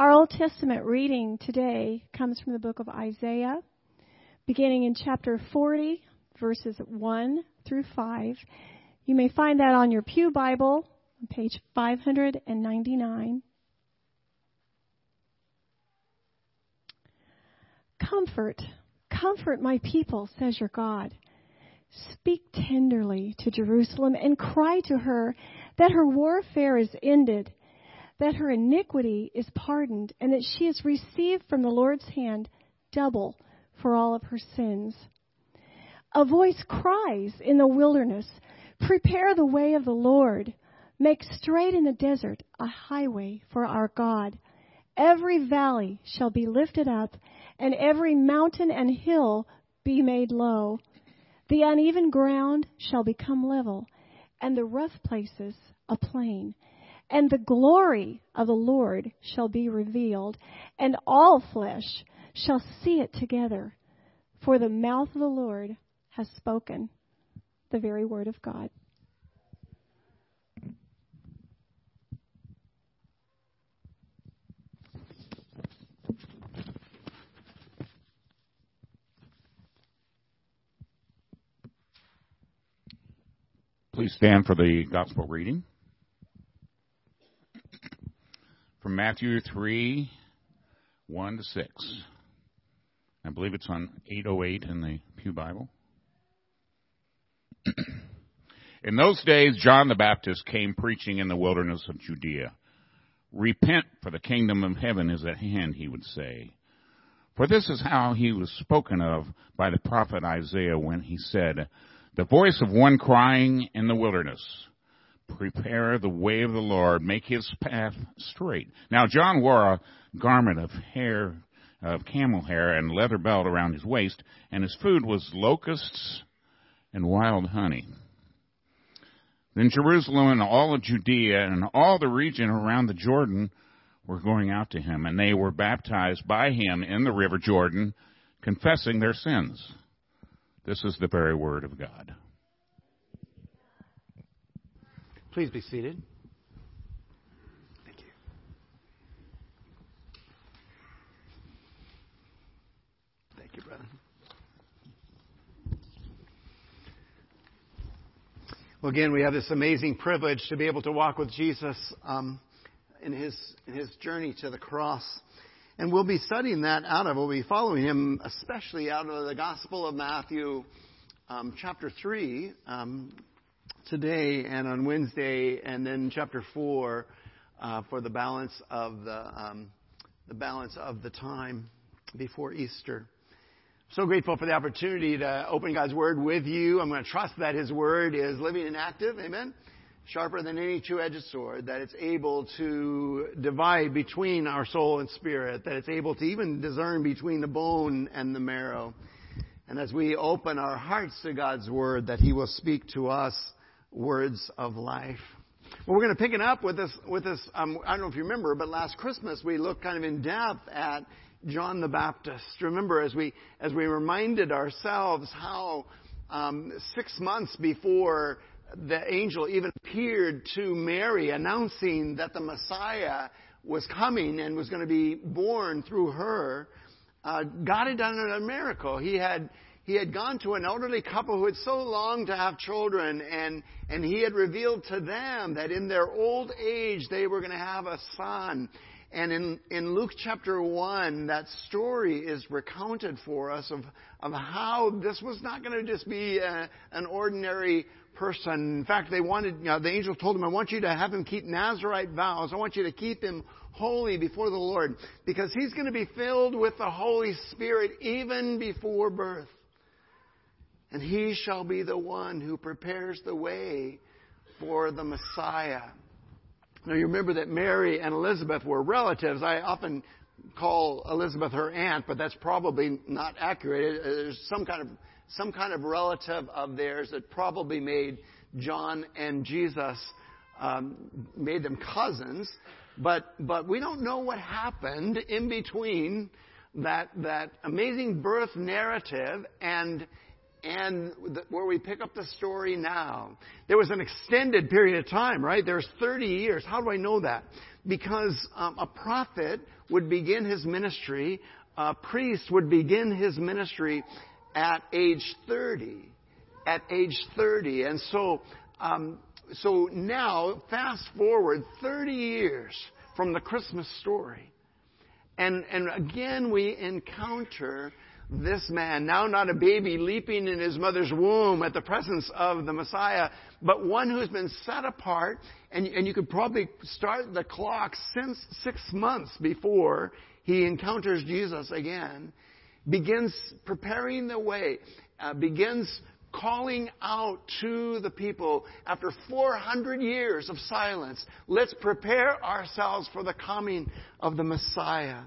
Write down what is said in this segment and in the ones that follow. Our Old Testament reading today comes from the book of Isaiah, beginning in chapter 40, verses 1 through 5. You may find that on your Pew Bible, on page 599. Comfort, comfort my people, says your God. Speak tenderly to Jerusalem and cry to her that her warfare is ended, that her iniquity is pardoned, and that she has received from the Lord's hand double for all of her sins. A voice cries in the wilderness, prepare the way of the Lord. Make straight in the desert a highway for our God. Every valley shall be lifted up, and every mountain and hill be made low. The uneven ground shall become level, and the rough places a plain. And the glory of the Lord shall be revealed, and all flesh shall see it together. For the mouth of the Lord has spoken the very word of God. Please stand for the gospel reading. From Matthew 3, 1 to 6. I believe it's on 808 in the Pew Bible. In those days, John the Baptist came preaching in the wilderness of Judea. Repent, for the kingdom of heaven is at hand, he would say. For this is how he was spoken of by the prophet Isaiah when he said, the voice of one crying in the wilderness, prepare the way of the Lord, make his path straight. Now John wore a garment of hair, of camel hair, and leather belt around his waist, and his food was locusts and wild honey. Then Jerusalem and all of Judea and all the region around the Jordan were going out to him, and they were baptized by him in the river Jordan, confessing their sins. This is the very word of God. Please be seated. Thank you. Thank you, brother. Well, again, we have this amazing privilege to be able to walk with Jesus in his journey to the cross. And we'll be studying that out of, we'll be following him, especially out of the Gospel of Matthew, chapter 3, today and on Wednesday, and then chapter 4 for the balance of the time before Easter. So grateful for the opportunity to open God's Word with you. I'm going to trust that His Word is living and active. Amen. Sharper than any two-edged sword, that it's able to divide between our soul and spirit, that it's able to even discern between the bone and the marrow. And as we open our hearts to God's Word, that He will speak to us words of life. Well, we're going to pick it up with this. I don't know if you remember, but last Christmas we looked kind of in depth at John the Baptist. Remember, as we reminded ourselves how 6 months before the angel even appeared to Mary, announcing that the Messiah was coming and was going to be born through her, God had done a miracle. He had gone to an elderly couple who had so longed to have children, and he had revealed to them that in their old age they were going to have a son. And in Luke chapter 1, that story is recounted for us of how this was not going to just be an ordinary person. In fact, they wanted, the angel told him, I want you to have him keep Nazarite vows. I want you to keep him holy before the Lord, because he's going to be filled with the Holy Spirit even before birth. And he shall be the one who prepares the way for the Messiah. Now, you remember that Mary and Elizabeth were relatives. I often call Elizabeth her aunt, but that's probably not accurate. There's some kind of relative of theirs that probably made John and Jesus, made them cousins. But we don't know what happened in between that amazing birth narrative and where we pick up the story now. There was an extended period of time, right? There's 30 years. How do I know that? because a prophet would begin his ministry, a priest would begin his ministry at age 30. At age 30. And so now, fast forward 30 years from the Christmas story. And again, we encounter this man, now not a baby leaping in his mother's womb at the presence of the Messiah, but one who's been set apart, and you could probably start the clock since 6 months before he encounters Jesus again, begins preparing the way, begins calling out to the people after 400 years of silence. Let's prepare ourselves for the coming of the Messiah.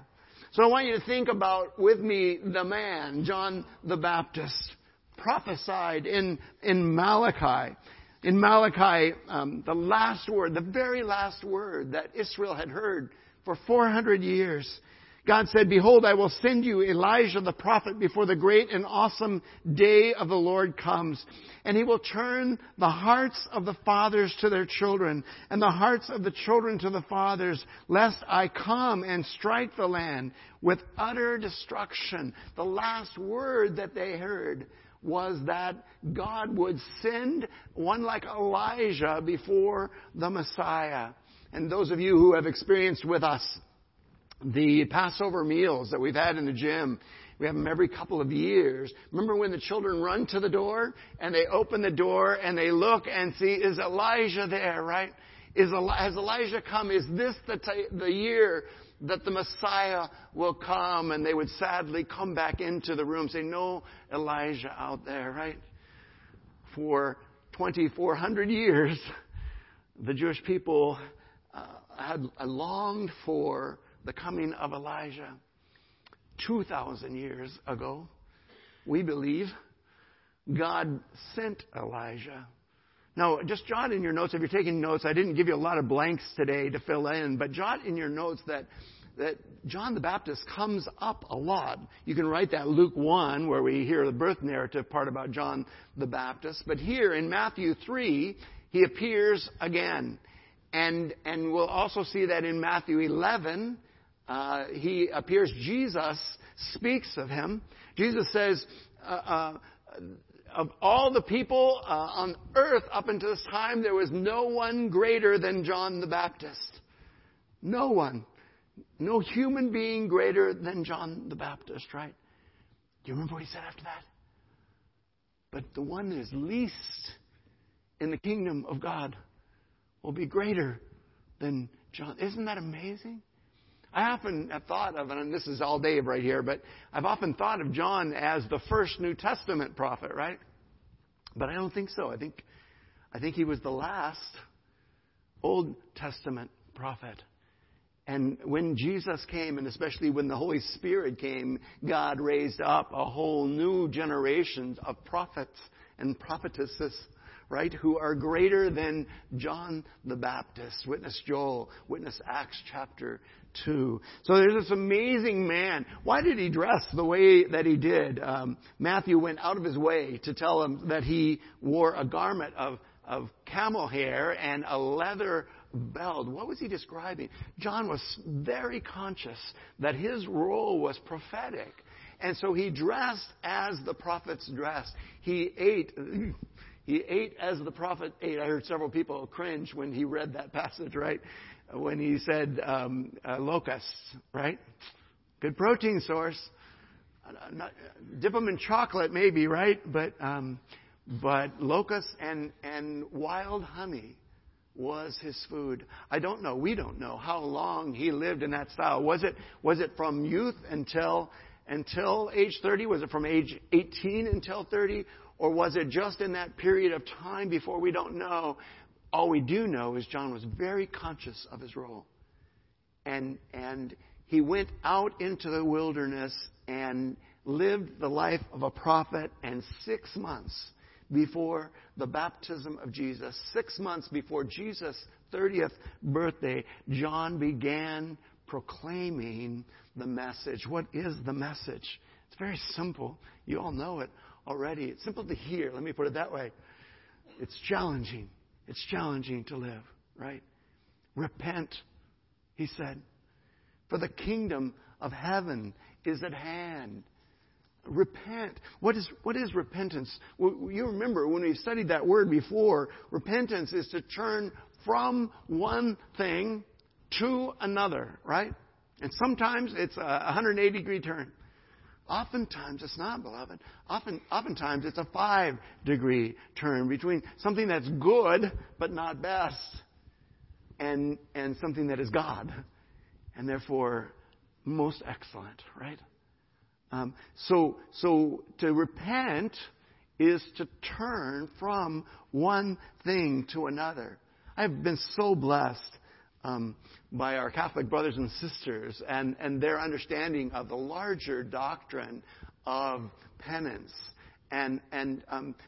So I want you to think about with me the man, John the Baptist, prophesied in Malachi. In Malachi, the last word, the very last word that Israel had heard for 400 years. God said, "Behold, I will send you Elijah the prophet before the great and awesome day of the Lord comes. And he will turn the hearts of the fathers to their children and the hearts of the children to the fathers, lest I come and strike the land with utter destruction." The last word that they heard was that God would send one like Elijah before the Messiah. And those of you who have experienced with us the Passover meals that we've had in the gym, we have them every couple of years. Remember when the children run to the door and they open the door and they look and see, is Elijah there, right? Has Elijah come? Is this the year that the Messiah will come? And they would sadly come back into the room and say, no Elijah out there, right? For 2,400 years, the Jewish people had longed for the coming of Elijah. 2,000 years ago, we believe God sent Elijah. Now, just jot in your notes, if you're taking notes, I didn't give you a lot of blanks today to fill in, but jot in your notes that John the Baptist comes up a lot. You can write that Luke 1, where we hear the birth narrative part about John the Baptist. But here in Matthew 3, he appears again. And we'll also see that in Matthew 11, he appears, Jesus speaks of him. Jesus says, of all the people on earth up until this time, there was no one greater than John the Baptist. No one. No human being greater than John the Baptist, right? Do you remember what he said after that? But the one that is least in the kingdom of God will be greater than John. Isn't that amazing? I often have thought of, and this is all Dave right here, but I've often thought of John as the first New Testament prophet, right? But I don't think so. I think he was the last Old Testament prophet. And when Jesus came, and especially when the Holy Spirit came, God raised up a whole new generation of prophets and prophetesses, right, who are greater than John the Baptist. Witness Joel, witness Acts chapter 2. So there's this amazing man. Why did he dress the way that he did? Matthew went out of his way to tell him that he wore a garment of camel hair and a leather belt. What was he describing? John was very conscious that his role was prophetic. And so he dressed as the prophets dressed. He ate as the prophet ate. I heard several people cringe when he read that passage, right? When he said locusts, right? Good protein source. Dip them in chocolate, maybe, right? But locusts and wild honey was his food. I don't know. We don't know how long he lived in that style. Was it from youth until age 30? Was it from age 18 until 30? Or was it just in that period of time before? We don't know. All we do know is John was very conscious of his role. And he went out into the wilderness and lived the life of a prophet. And 6 months before the baptism of Jesus, 6 months before Jesus' 30th birthday, John began proclaiming the message. What is the message? It's very simple. You all know it already. It's simple to hear. Let me put it that way. It's challenging. It's challenging to live, right? Repent he said. For the kingdom of heaven is at hand. Repent. What is repentance? Well, you remember when we studied that word before, repentance is to turn from one thing to another, right? And sometimes it's a 180-degree turn. Oftentimes it's not, beloved. Oftentimes it's a 5-degree turn between something that's good but not best and something that is God and therefore most excellent, right? So to repent is to turn from one thing to another. I've been so blessed by our Catholic brothers and sisters and their understanding of the larger doctrine of penance. And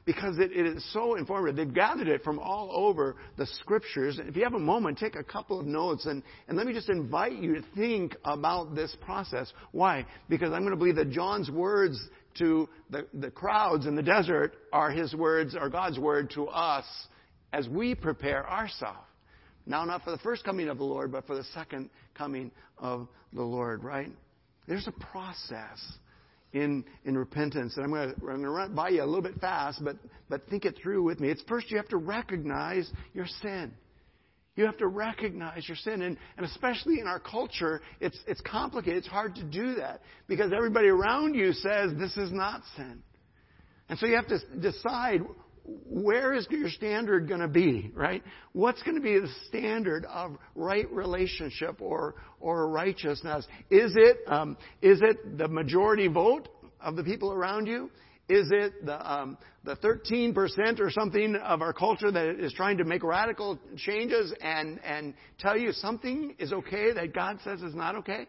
because it is so informative. They've gathered it from all over the Scriptures. And if you have a moment, take a couple of notes. And let me just invite you to think about this process. Why? Because I'm going to believe that John's words to the crowds in the desert are his words, are God's word to us as we prepare ourselves. Now, not for the first coming of the Lord, but for the second coming of the Lord, right? There's a process in repentance. And I'm going to run it by you a little bit fast, but think it through with me. It's first you have to recognize your sin. You have to recognize your sin. And especially in our culture, it's complicated. It's hard to do that because everybody around you says this is not sin. And so you have to decide, where is your standard going to be, right? What's going to be the standard of right relationship or righteousness? Is it the majority vote of the people around you? Is it the 13% or something of our culture that is trying to make radical changes and tell you something is okay that God says is not okay?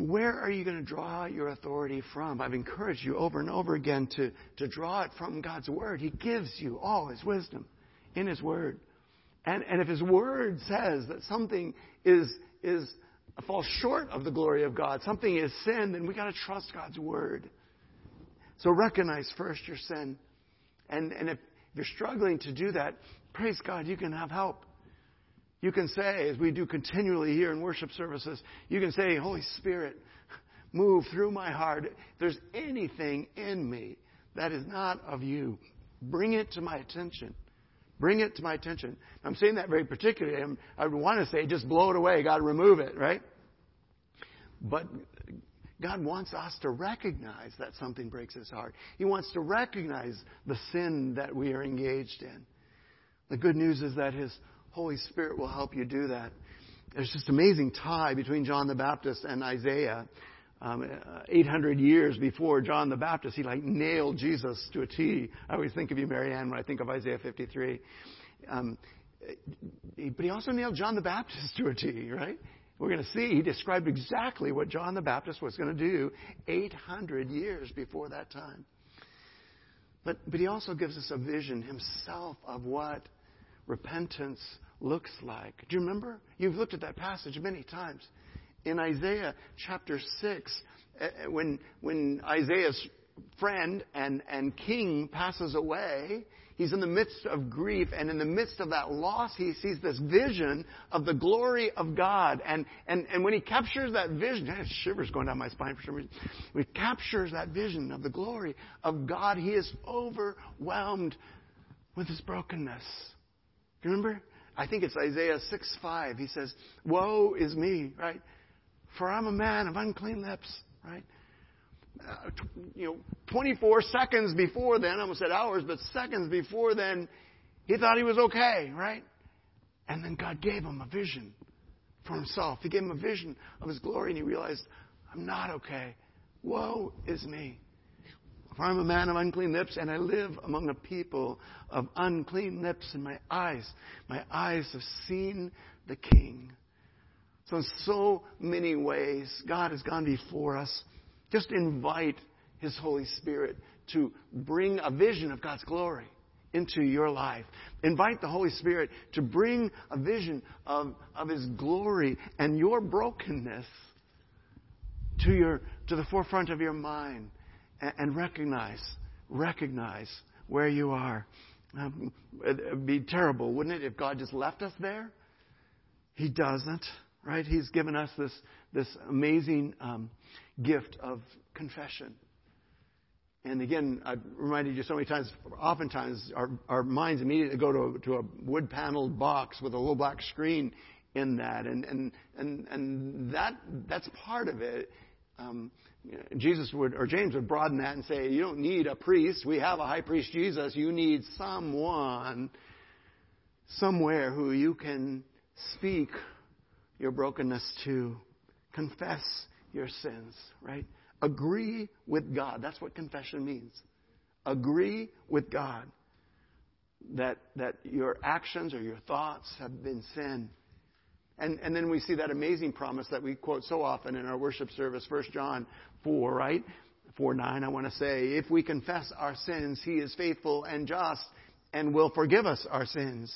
Where are you going to draw your authority from? I've encouraged you over and over again to draw it from God's Word. He gives you all His wisdom in His Word. And if His Word says that something is falls short of the glory of God, something is sin, then we got to trust God's Word. So recognize first your sin. And if you're struggling to do that, praise God, you can have help. You can say, as we do continually here in worship services, you can say, Holy Spirit, move through my heart. If there's anything in me that is not of you, bring it to my attention. Bring it to my attention. I'm saying that very particularly. I would want to say, just blow it away. God, remove it, right? But God wants us to recognize that something breaks His heart. He wants to recognize the sin that we are engaged in. The good news is that His Holy Spirit will help you do that. There's just an amazing tie between John the Baptist and Isaiah. 800 years before John the Baptist, he nailed Jesus to a T. I always think of you, Marianne, when I think of Isaiah 53. But he also nailed John the Baptist to a T, right? We're going to see he described exactly what John the Baptist was going to do 800 years before that time. But he also gives us a vision himself of what repentance looks like. Do you remember? You've looked at that passage many times. In Isaiah chapter 6, when Isaiah's friend and king passes away, he's in the midst of grief, and in the midst of that loss, he sees this vision of the glory of God. And when he captures that vision, I have shivers going down my spine for some reason. When he captures that vision of the glory of God, he is overwhelmed with his brokenness. Remember? I think it's Isaiah 6:5. He says, woe is me, right? For I'm a man of unclean lips, right? 24 seconds before then, I almost said hours, but seconds before then, he thought he was okay, right? And then God gave him a vision for himself. He gave him a vision of his glory, and he realized, I'm not okay. Woe is me. For I'm a man of unclean lips, and I live among a people of unclean lips, and my eyes have seen the King. So in so many ways, God has gone before us. Just invite His Holy Spirit to bring a vision of God's glory into your life. Invite the Holy Spirit to bring a vision of His glory and your brokenness to the forefront of your mind. And recognize where you are. It'd be terrible, wouldn't it, if God just left us there? He doesn't. right? He's given us this amazing gift of confession. And again, I've reminded you so many times, oftentimes our minds immediately go to a wood-paneled box with a little black screen in that. And that's part of it. James would broaden that and say, you don't need a priest. We have a high priest, Jesus. You need someone, somewhere who you can speak your brokenness to, confess your sins, right? Agree with God. That's what confession means. Agree with God that your actions or your thoughts have been sin. And then we see that amazing promise that we quote so often in our worship service, 1 John 4, right? 4:9, I want to say, if we confess our sins, He is faithful and just and will forgive us our sins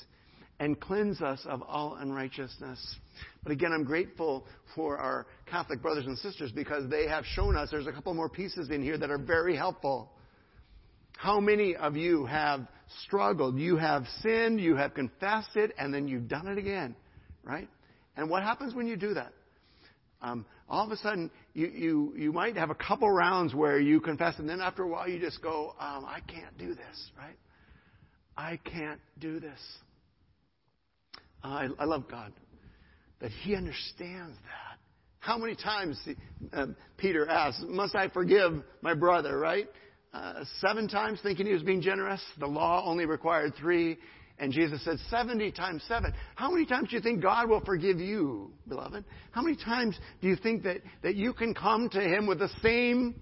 and cleanse us of all unrighteousness. But again, I'm grateful for our Catholic brothers and sisters because they have shown us there's a couple more pieces in here that are very helpful. How many of you have struggled? You have sinned, you have confessed it, and then you've done it again, right? And what happens when you do that? All of a sudden, you might have a couple rounds where you confess, and then after a while you just go, I can't do this, right? I can't do this. I love God, that He understands that. How many times Peter asks, must I forgive my brother, right? 7 times, thinking he was being generous. The law only required 3. And Jesus said 70 times 7. How many times do you think God will forgive you, beloved? How many times do you think that you can come to Him with the same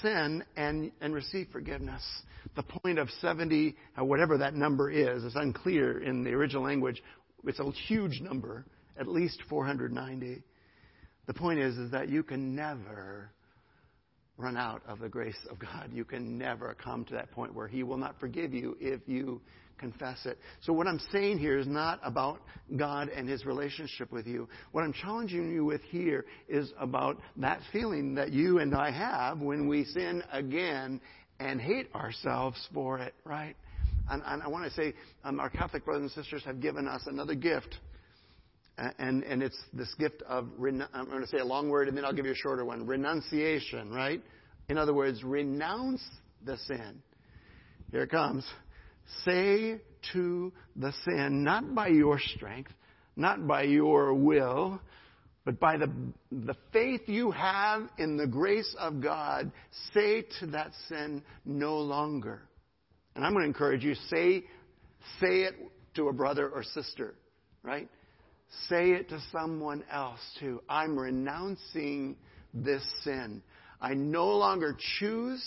sin and receive forgiveness? The point of 70, whatever that number is, it's unclear in the original language. It's a huge number, at least 490. The point is that you can never run out of the grace of God. You can never come to that point where He will not forgive you if you confess it. So what I'm saying here is not about God and His relationship with you. What I'm challenging you with here is about that feeling that you and I have when we sin again and hate ourselves for it, right? And I want to say our Catholic brothers and sisters have given us another gift. And it's this gift of, I'm going to say a long word and then I'll give you a shorter one, renunciation, right? In other words, renounce the sin. Here it comes. Say to the sin, not by your strength, not by your will, but by the faith you have in the grace of God, say to that sin no longer. And I'm going to encourage you, say it to a brother or sister, right? Say it to someone else too. I'm renouncing this sin. I no longer choose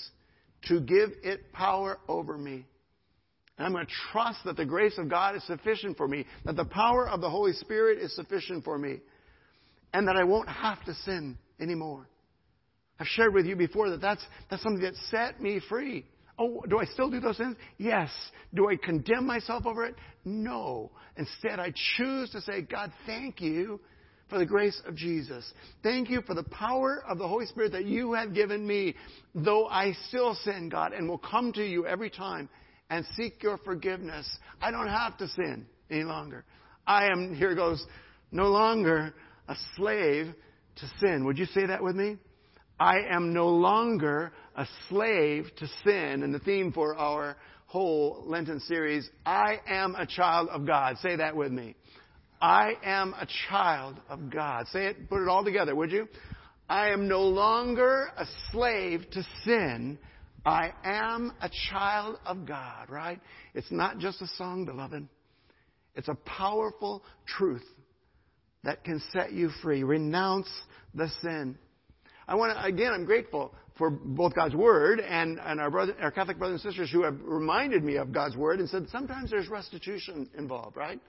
to give it power over me. And I'm going to trust that the grace of God is sufficient for me, that the power of the Holy Spirit is sufficient for me, and that I won't have to sin anymore. I've shared with you before that's something that set me free. Oh, do I still do those things? Yes. Do I condemn myself over it? No. Instead, I choose to say, God, thank you for the grace of Jesus. Thank you for the power of the Holy Spirit that you have given me, though I still sin, God, and will come to you every time and seek your forgiveness. I don't have to sin any longer. I am, here it goes, no longer a slave to sin. Would you say that with me? I am no longer a slave to sin. And the theme for our whole Lenten series, I am a child of God. Say that with me. I am a child of God. Say it, put it all together, would you? I am no longer a slave to sin. I am a child of God, right? It's not just a song, beloved. It's a powerful truth that can set you free. Renounce the sin. I'm grateful for both God's Word and our Catholic brothers and sisters who have reminded me of God's Word and said sometimes there's restitution involved, right?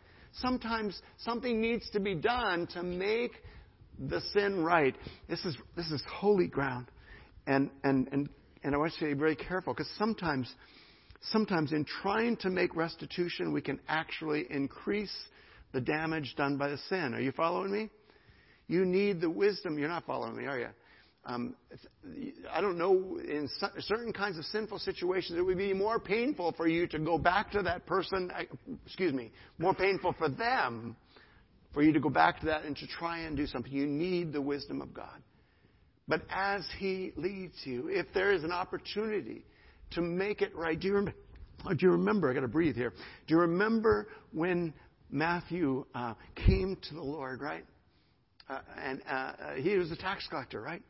Sometimes something needs to be done to make the sin right. This is holy ground. And I want you to be very careful because sometimes in trying to make restitution, we can actually increase the damage done by the sin. Are you following me? You need the wisdom. You're not following me, are you? I don't know, in certain kinds of sinful situations, it would be more painful for you to go back to that person, more painful for them for you to go back to that and to try and do something. You need the wisdom of God. But as He leads you, if there is an opportunity to make it right, do you remember? I got to breathe here. Do you remember when Matthew came to the Lord, right? He was a tax collector, right?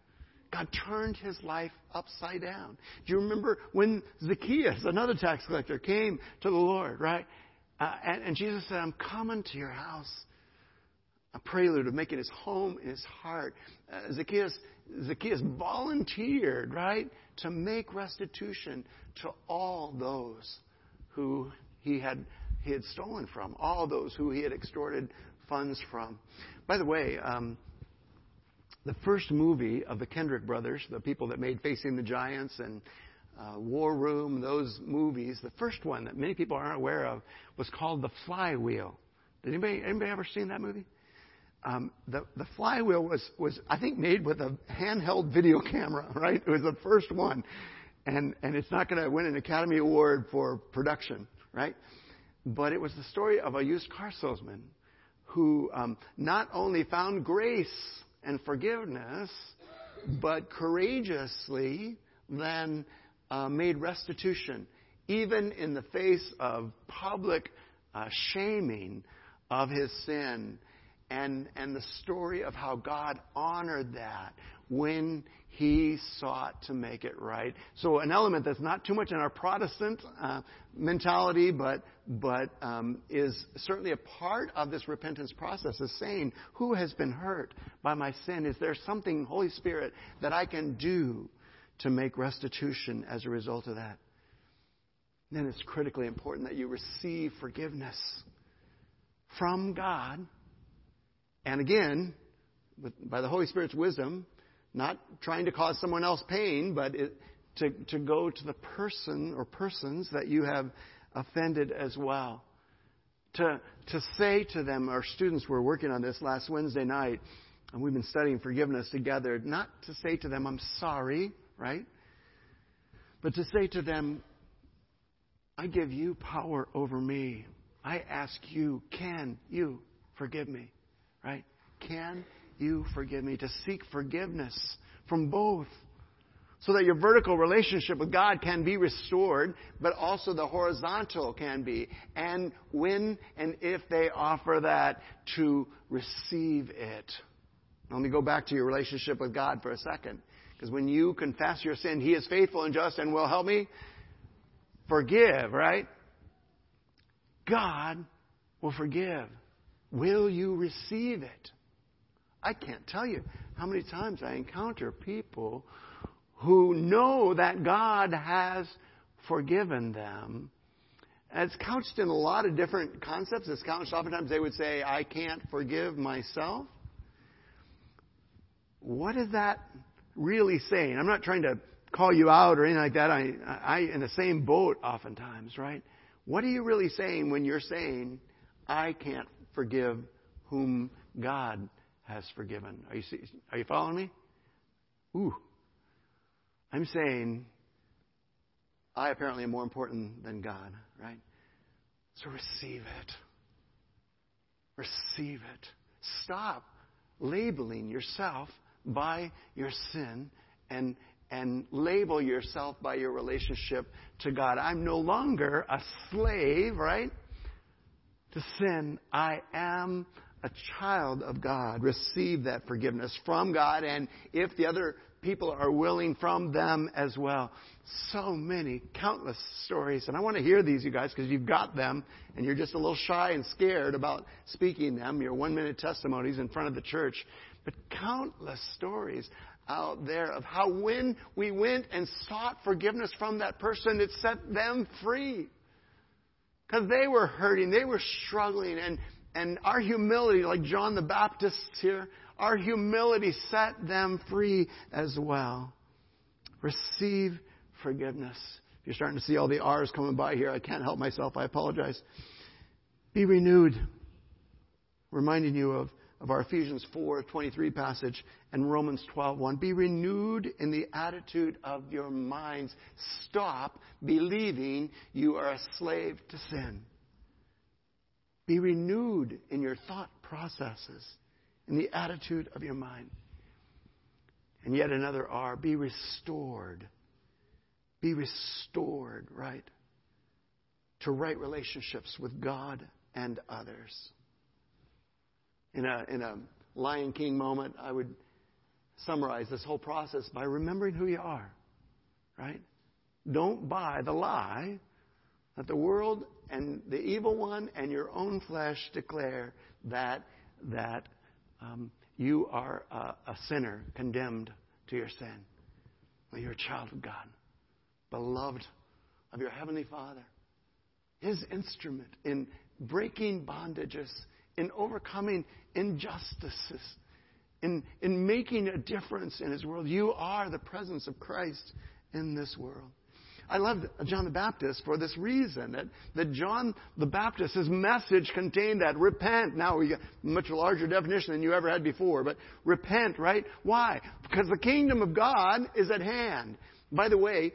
God turned his life upside down. Do you remember when Zacchaeus, another tax collector, came to the Lord, right? And Jesus said, I'm coming to your house. A prelude of making his home in his heart. Zacchaeus volunteered, right, to make restitution to all those who he had stolen from, all those who he had extorted funds from. By the way, the first movie of the Kendrick Brothers, the people that made Facing the Giants and War Room, those movies, the first one that many people aren't aware of was called The Flywheel. Did anybody ever seen that movie? The Flywheel was I think made with a handheld video camera, right? It was the first one, and it's not going to win an Academy Award for production, right? But it was the story of a used car salesman who not only found grace and forgiveness, but courageously then made restitution, even in the face of public shaming of his sin, and the story of how God honored that when He sought to make it right. So an element that's not too much in our Protestant mentality, but is certainly a part of this repentance process, is saying, who has been hurt by my sin? Is there something, Holy Spirit, that I can do to make restitution as a result of that? And then it's critically important that you receive forgiveness from God. And again, by the Holy Spirit's wisdom, not trying to cause someone else pain, but to go to the person or persons that you have offended as well. To say to them, our students were working on this last Wednesday night, and we've been studying forgiveness together, not to say to them, I'm sorry, right? But to say to them, I give you power over me. I ask you, can you forgive me? Right? Can you forgive me? To seek forgiveness from both, so that your vertical relationship with God can be restored, but also the horizontal can be. And when and if they offer that, to receive it. Let me go back to your relationship with God for a second. Because when you confess your sin, He is faithful and just and will help me forgive, right? God will forgive. Will you receive it? I can't tell you how many times I encounter people who know that God has forgiven them. And it's couched in a lot of different concepts. It's couched, oftentimes they would say, I can't forgive myself. What is that really saying? I'm not trying to call you out or anything like that. I in the same boat oftentimes, right? What are you really saying when you're saying, I can't forgive whom God has forgiven? Are you following me? Ooh. I'm saying, I apparently am more important than God, right? So receive it. Receive it. Stop labeling yourself by your sin and label yourself by your relationship to God. I'm no longer a slave, right? To sin. I am a child of God. Receive that forgiveness from God, and if the other people are willing, from them as well. So many, countless stories, and I want to hear these, you guys, because you've got them, and you're just a little shy and scared about speaking them, your one-minute testimonies in front of the church. But countless stories out there of how when we went and sought forgiveness from that person, it set them free. Because they were hurting, they were struggling, and our humility, like John the Baptist here, our humility set them free as well. Receive forgiveness. You're starting to see all the R's coming by here. I can't help myself. I apologize. Be renewed. Reminding you of our Ephesians 4:23 passage and Romans 12:1. Be renewed in the attitude of your minds. Stop believing you are a slave to sin. Be renewed in your thought processes and the attitude of your mind. And yet another R, be restored. Be restored, right? To right relationships with God and others. In a Lion King moment, I would summarize this whole process by remembering who you are, right? Don't buy the lie that the world and the evil one and your own flesh declare that you are a sinner condemned to your sin. Well, you're a child of God, beloved of your Heavenly Father, His instrument in breaking bondages, in overcoming injustices, in making a difference in His world. You are the presence of Christ in this world. I love John the Baptist for this reason, that John the Baptist, his message contained that. Repent. Now we got a much larger definition than you ever had before, but repent, right? Why? Because the kingdom of God is at hand. By the way,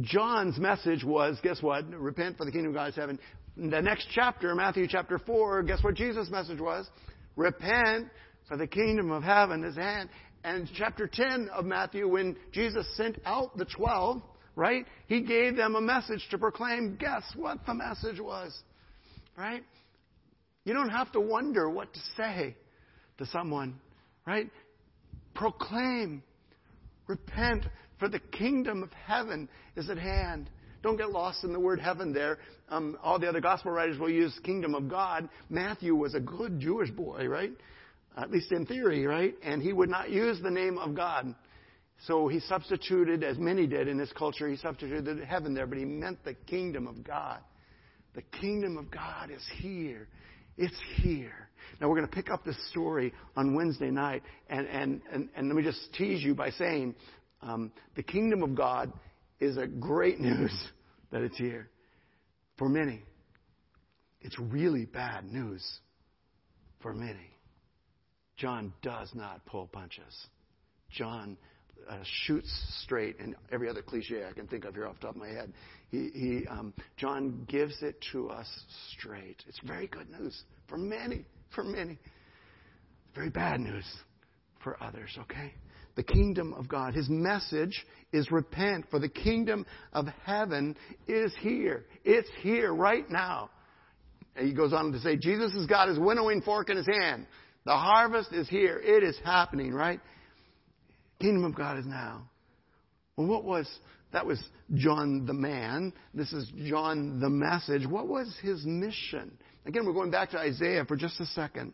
John's message was, guess what? Repent, for the kingdom of God is heaven. The next chapter, Matthew chapter 4, guess what Jesus' message was? Repent, for the kingdom of heaven is at hand. And chapter 10 of Matthew, when Jesus sent out the 12, right? He gave them a message to proclaim. Guess what the message was? Right? You don't have to wonder what to say to someone. Right? Proclaim. Repent, for the kingdom of heaven is at hand. Don't get lost in the word heaven there. All the other gospel writers will use kingdom of God. Matthew was a good Jewish boy, right? At least in theory, right? And he would not use the name of God. So he substituted, as many did in this culture, he substituted heaven there, but he meant the kingdom of God. The kingdom of God is here. It's here. Now we're going to pick up this story on Wednesday night, and let me just tease you by saying the kingdom of God is a great news that it's here. For many, it's really bad news. For many. John does not pull punches. John shoots straight, and every other cliche I can think of here off the top of my head. John gives it to us straight. It's very good news for many, Very bad news for others, okay? The kingdom of God. His message is repent, for the kingdom of heaven is here. It's here right now. And he goes on to say, Jesus has got his winnowing fork in his hand. The harvest is here. It is happening, right? Kingdom of God is now. Well, that was John the man. This is John the message. What was his mission? Again, we're going back to Isaiah for just a second.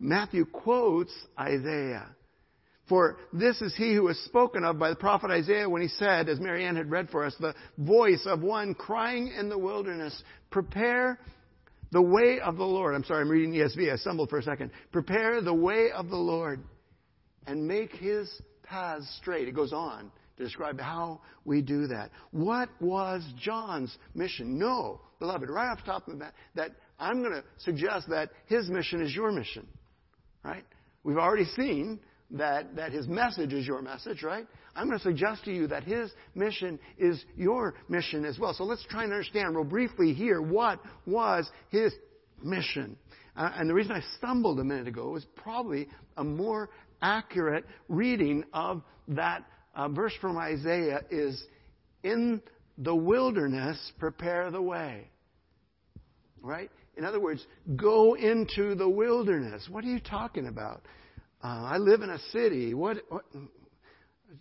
Matthew quotes Isaiah. For this is he who was spoken of by the prophet Isaiah when he said, as Marianne had read for us, the voice of one crying in the wilderness, prepare the way of the Lord. I'm sorry, I'm reading ESV. I stumbled for a second. Prepare the way of the Lord. And make his paths straight. It goes on to describe how we do that. What was John's mission? No, beloved, right off the top of that I'm going to suggest that his mission is your mission. Right? We've already seen that his message is your message, right? I'm going to suggest to you that his mission is your mission as well. So let's try and understand real briefly here what was his mission. And the reason I stumbled a minute ago was probably a more accurate reading of that verse from Isaiah is, in the wilderness, prepare the way. Right? In other words, go into the wilderness. What are you talking about? I live in a city. What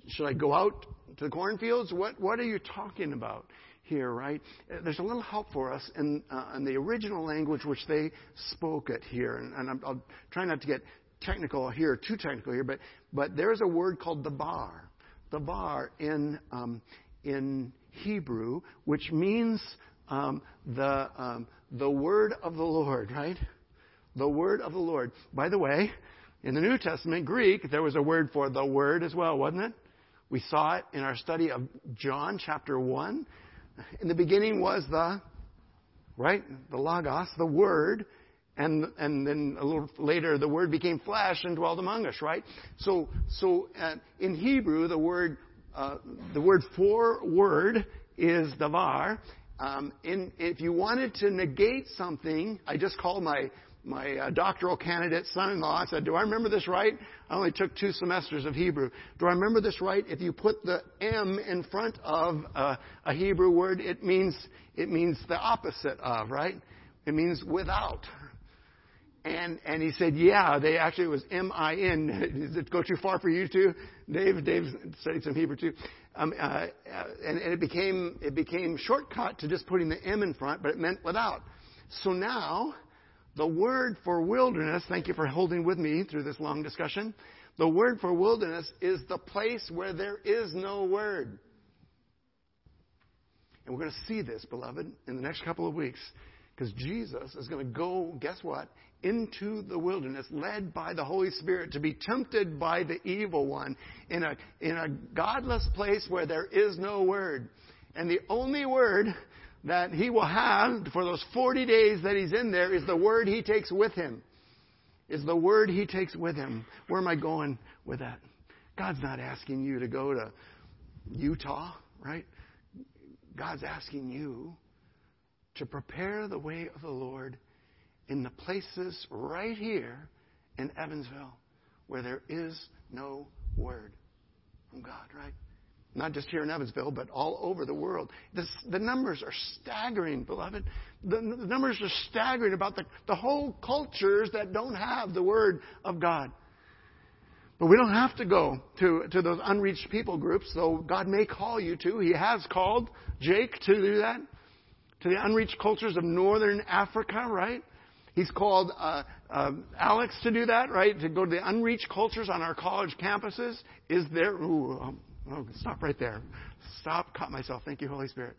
should I go out to the cornfields? What are you talking about here, right? There's a little help for us in the original language which they spoke it here. And I'll try not to get too technical here, but there is a word called the bar in Hebrew, which means the word of the Lord, right? The word of the Lord. By the way, in the New Testament Greek, there was a word for the word as well, wasn't it? We saw it in our study of John chapter 1. In the beginning was the Logos, the word. And then a little later, the Word became flesh and dwelled among us, right? So in Hebrew, the word for word is davar. If you wanted to negate something, I just call my my doctoral candidate son-in-law. I said, do I remember this right? I only took 2 semesters of Hebrew. Do I remember this right? If you put the M in front of a Hebrew word, it means the opposite of, right? It means without. And he said, yeah, they actually, it was M-I-N. Did it go too far for you too? Dave studied some Hebrew too. And it became shortcut to just putting the M in front, but it meant without. So now, the word for wilderness, thank you for holding with me through this long discussion. The word for wilderness is the place where there is no word. And we're going to see this, beloved, in the next couple of weeks. Because Jesus is going to go, guess what, into the wilderness, led by the Holy Spirit to be tempted by the evil one in a godless place where there is no word. And the only word that he will have for those 40 days that he's in there is the word he takes with him. Is the word he takes with him. Where am I going with that? God's not asking you to go to Utah, right? God's asking you to prepare the way of the Lord in the places right here in Evansville where there is no word from God, right? Not just here in Evansville, but all over the world. The numbers are staggering, beloved. The numbers are staggering about the whole cultures that don't have the Word of God. But we don't have to go to those unreached people groups, though God may call you to. He has called Jake to do that, to the unreached cultures of northern Africa, right? He's called Alex to do that, right? To go to the unreached cultures on our college campuses. Is there... Oh, stop right there. Stop. Caught myself. Thank you, Holy Spirit.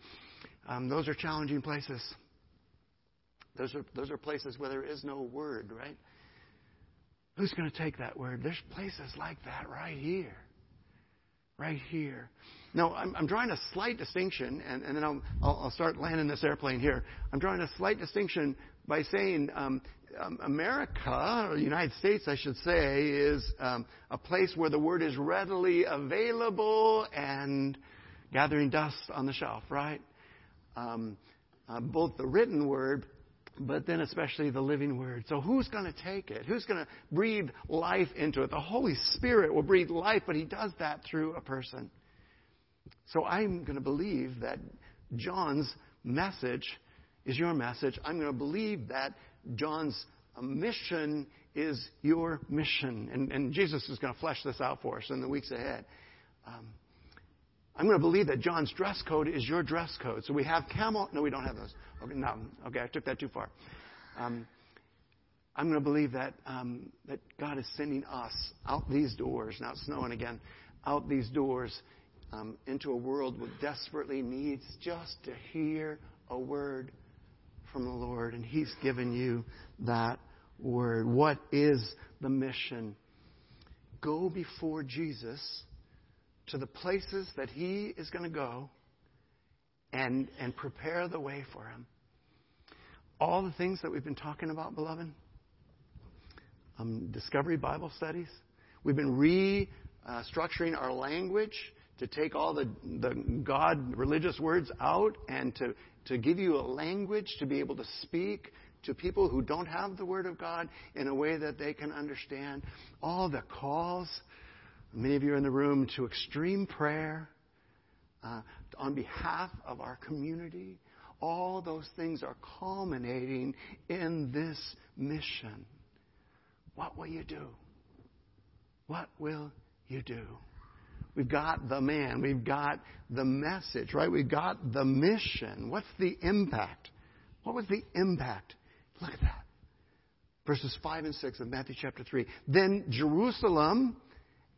Those are challenging places. Those are places where there is no word, right? Who's going to take that word? There's places like that right here. Right here. Now, I'm drawing a slight distinction, and then I'll start landing this airplane here. I'm drawing a slight distinction by saying America, or the United States, I should say, is a place where the Word is readily available and gathering dust on the shelf, right? Both the written Word, but then especially the living Word. So who's going to take it? Who's going to breathe life into it? The Holy Spirit will breathe life, but He does that through a person. So I'm going to believe that John's message is your message. I'm going to believe that John's mission is your mission. And Jesus is going to flesh this out for us in the weeks ahead. I'm going to believe that John's dress code is your dress code. So we have camel. No, we don't have those. Okay, no. Okay, I took that too far. I'm going to believe that God is sending us out these doors. Now it's snowing again. Out these doors into a world that desperately needs just to hear a word from the Lord, and He's given you that word. What is the mission? Go before Jesus to the places that He is going to go and prepare the way for Him. All the things that we've been talking about, beloved, Discovery Bible studies. We've been restructuring our language to take all the God religious words out and to give you a language to be able to speak to people who don't have the Word of God in a way that they can understand. All the calls, many of you are in the room, to extreme prayer on behalf of our community. All those things are culminating in this mission. What will you do? What will you do? We've got the man. We've got the message, right? We've got the mission. What's the impact? What was the impact? Look at that. Verses 5 and 6 of Matthew chapter 3. Then Jerusalem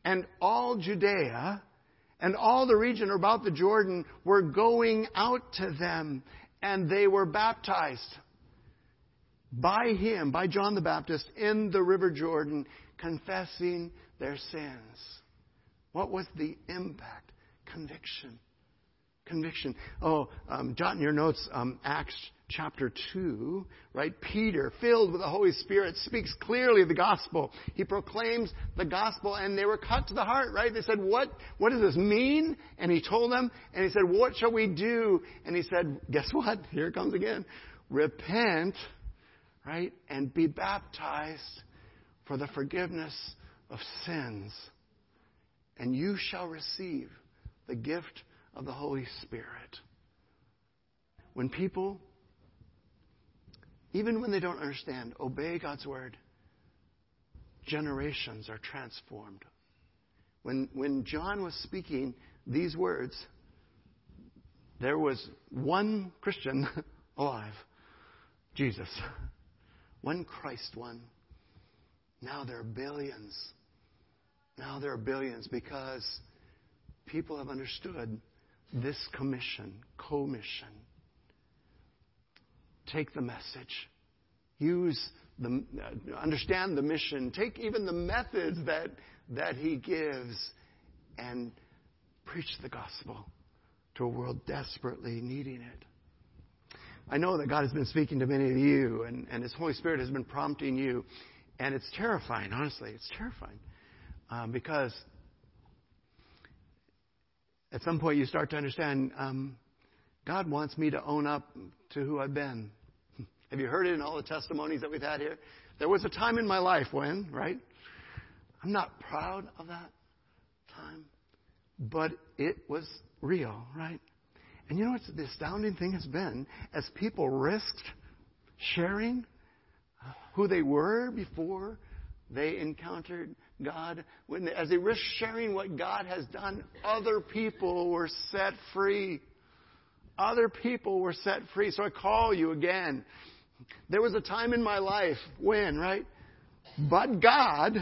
and all Judea and all the region about the Jordan were going out to them, and they were baptized by him, by John the Baptist, in the river Jordan, confessing their sins. What was the impact? Conviction. Conviction. Jot in your notes, Acts chapter 2, right? Peter, filled with the Holy Spirit, speaks clearly the gospel. He proclaims the gospel, and they were cut to the heart, right? They said, What does this mean? And he told them, and he said, what shall we do? And he said, guess what? Here it comes again. Repent. right? And be baptized for the forgiveness of sins. And you shall receive the gift of the Holy Spirit. When people, even when they don't understand, obey God's word, generations are transformed. When John was speaking these words, there was one Christian alive, Jesus. One Christ one. Now there are billions. Now there are billions because people have understood this commission. Take the message. Understand the mission. Take even the methods that he gives and preach the gospel to a world desperately needing it. I know that God has been speaking to many of you, and His Holy Spirit has been prompting you. And it's terrifying, honestly. It's terrifying. Because at some point you start to understand, God wants me to own up to who I've been. Have you heard it in all the testimonies that we've had here? There was a time in my life when, right? I'm not proud of that time, but it was real, right? And you know what the astounding thing has been? As people risked sharing who they were before they encountered God, as they risked sharing what God has done, other people were set free. Other people were set free. So I call you again. There was a time in my life when, right? But God,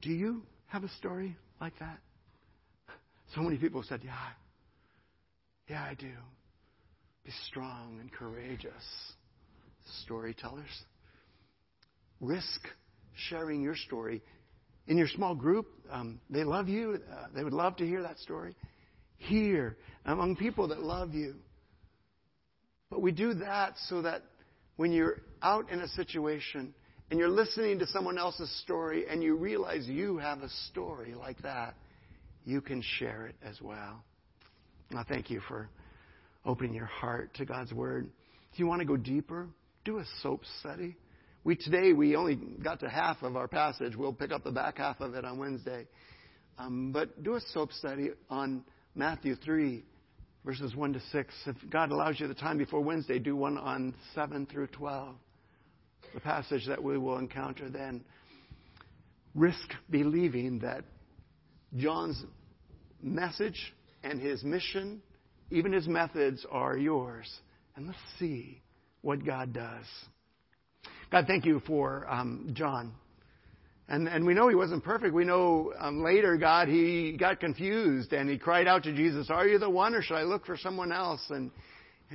do you have a story like that? So many people said, yeah, I do. Be strong and courageous. Storytellers. Risk sharing your story. In your small group, they love you. They would love to hear that story. Here, among people that love you. But we do that so that when you're out in a situation and you're listening to someone else's story and you realize you have a story like that, you can share it as well. And I thank you for opening your heart to God's Word. If you want to go deeper, do a SOAP study. Today we only got to half of our passage. We'll pick up the back half of it on Wednesday. But do a SOAP study on Matthew 3, verses 1 to 6. If God allows you the time before Wednesday, do one on 7 through 12, the passage that we will encounter then. Risk believing that John's message and his mission, even his methods, are yours. And let's see what God does. God, thank you for John. And we know he wasn't perfect. We know later, God, he got confused and he cried out to Jesus, "Are you the one, or should I look for someone else?" And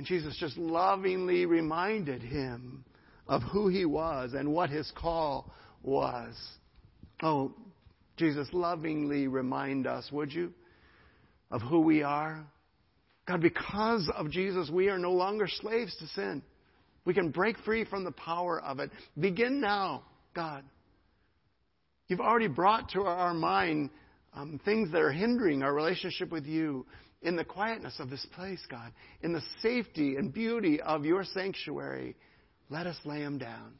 Jesus just lovingly reminded him of who he was and what his call was. Oh, Jesus, lovingly remind us, would you, of who we are? God, because of Jesus, we are no longer slaves to sin. We can break free from the power of it. Begin now, God. You've already brought to our mind things that are hindering our relationship with you in the quietness of this place, God. In the safety and beauty of your sanctuary, let us lay them down.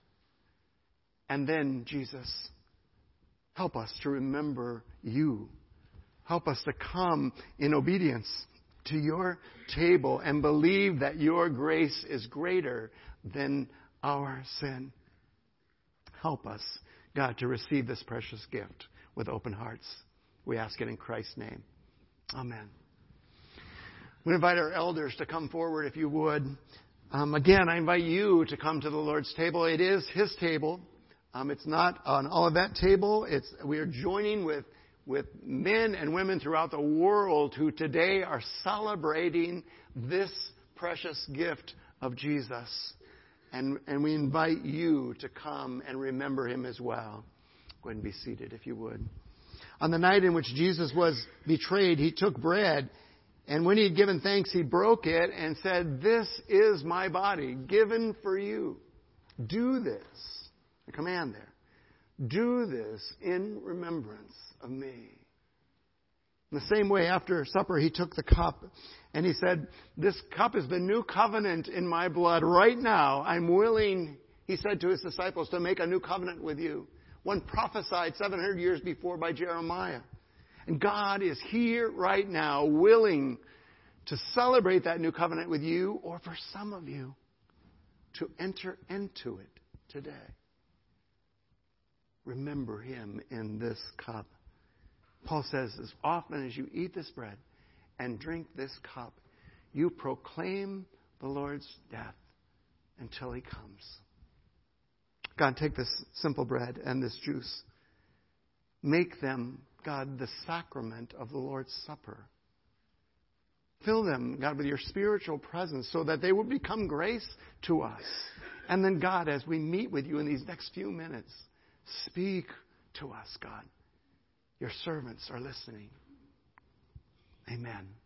And then, Jesus, help us to remember you. Help us to come in obedience to your table and believe that your grace is greater than our sin. Help us, God, to receive this precious gift with open hearts. We ask it in Christ's name. Amen. We invite our elders to come forward, if you would. Again, I invite you to come to the Lord's table. It is His table. It's not an Olivet table. We are joining with men and women throughout the world who today are celebrating this precious gift of Jesus. And we invite you to come and remember him as well. Go ahead and be seated if you would. On the night in which Jesus was betrayed, he took bread. And when he had given thanks, he broke it and said, "This is my body given for you. Do this." A command there. "Do this in remembrance of me." In the same way, after supper, he took the cup and he said, "This cup is the new covenant in my blood. Right now, I'm willing," he said to his disciples, "to make a new covenant with you. One prophesied 700 years before by Jeremiah." And God is here right now willing to celebrate that new covenant with you, or for some of you, to enter into it today. Remember him in this cup. Paul says, as often as you eat this bread and drink this cup, you proclaim the Lord's death until he comes. God, take this simple bread and this juice. Make them, God, the sacrament of the Lord's Supper. Fill them, God, with your spiritual presence so that they will become grace to us. And then, God, as we meet with you in these next few minutes, speak to us, God. Your servants are listening. Amen.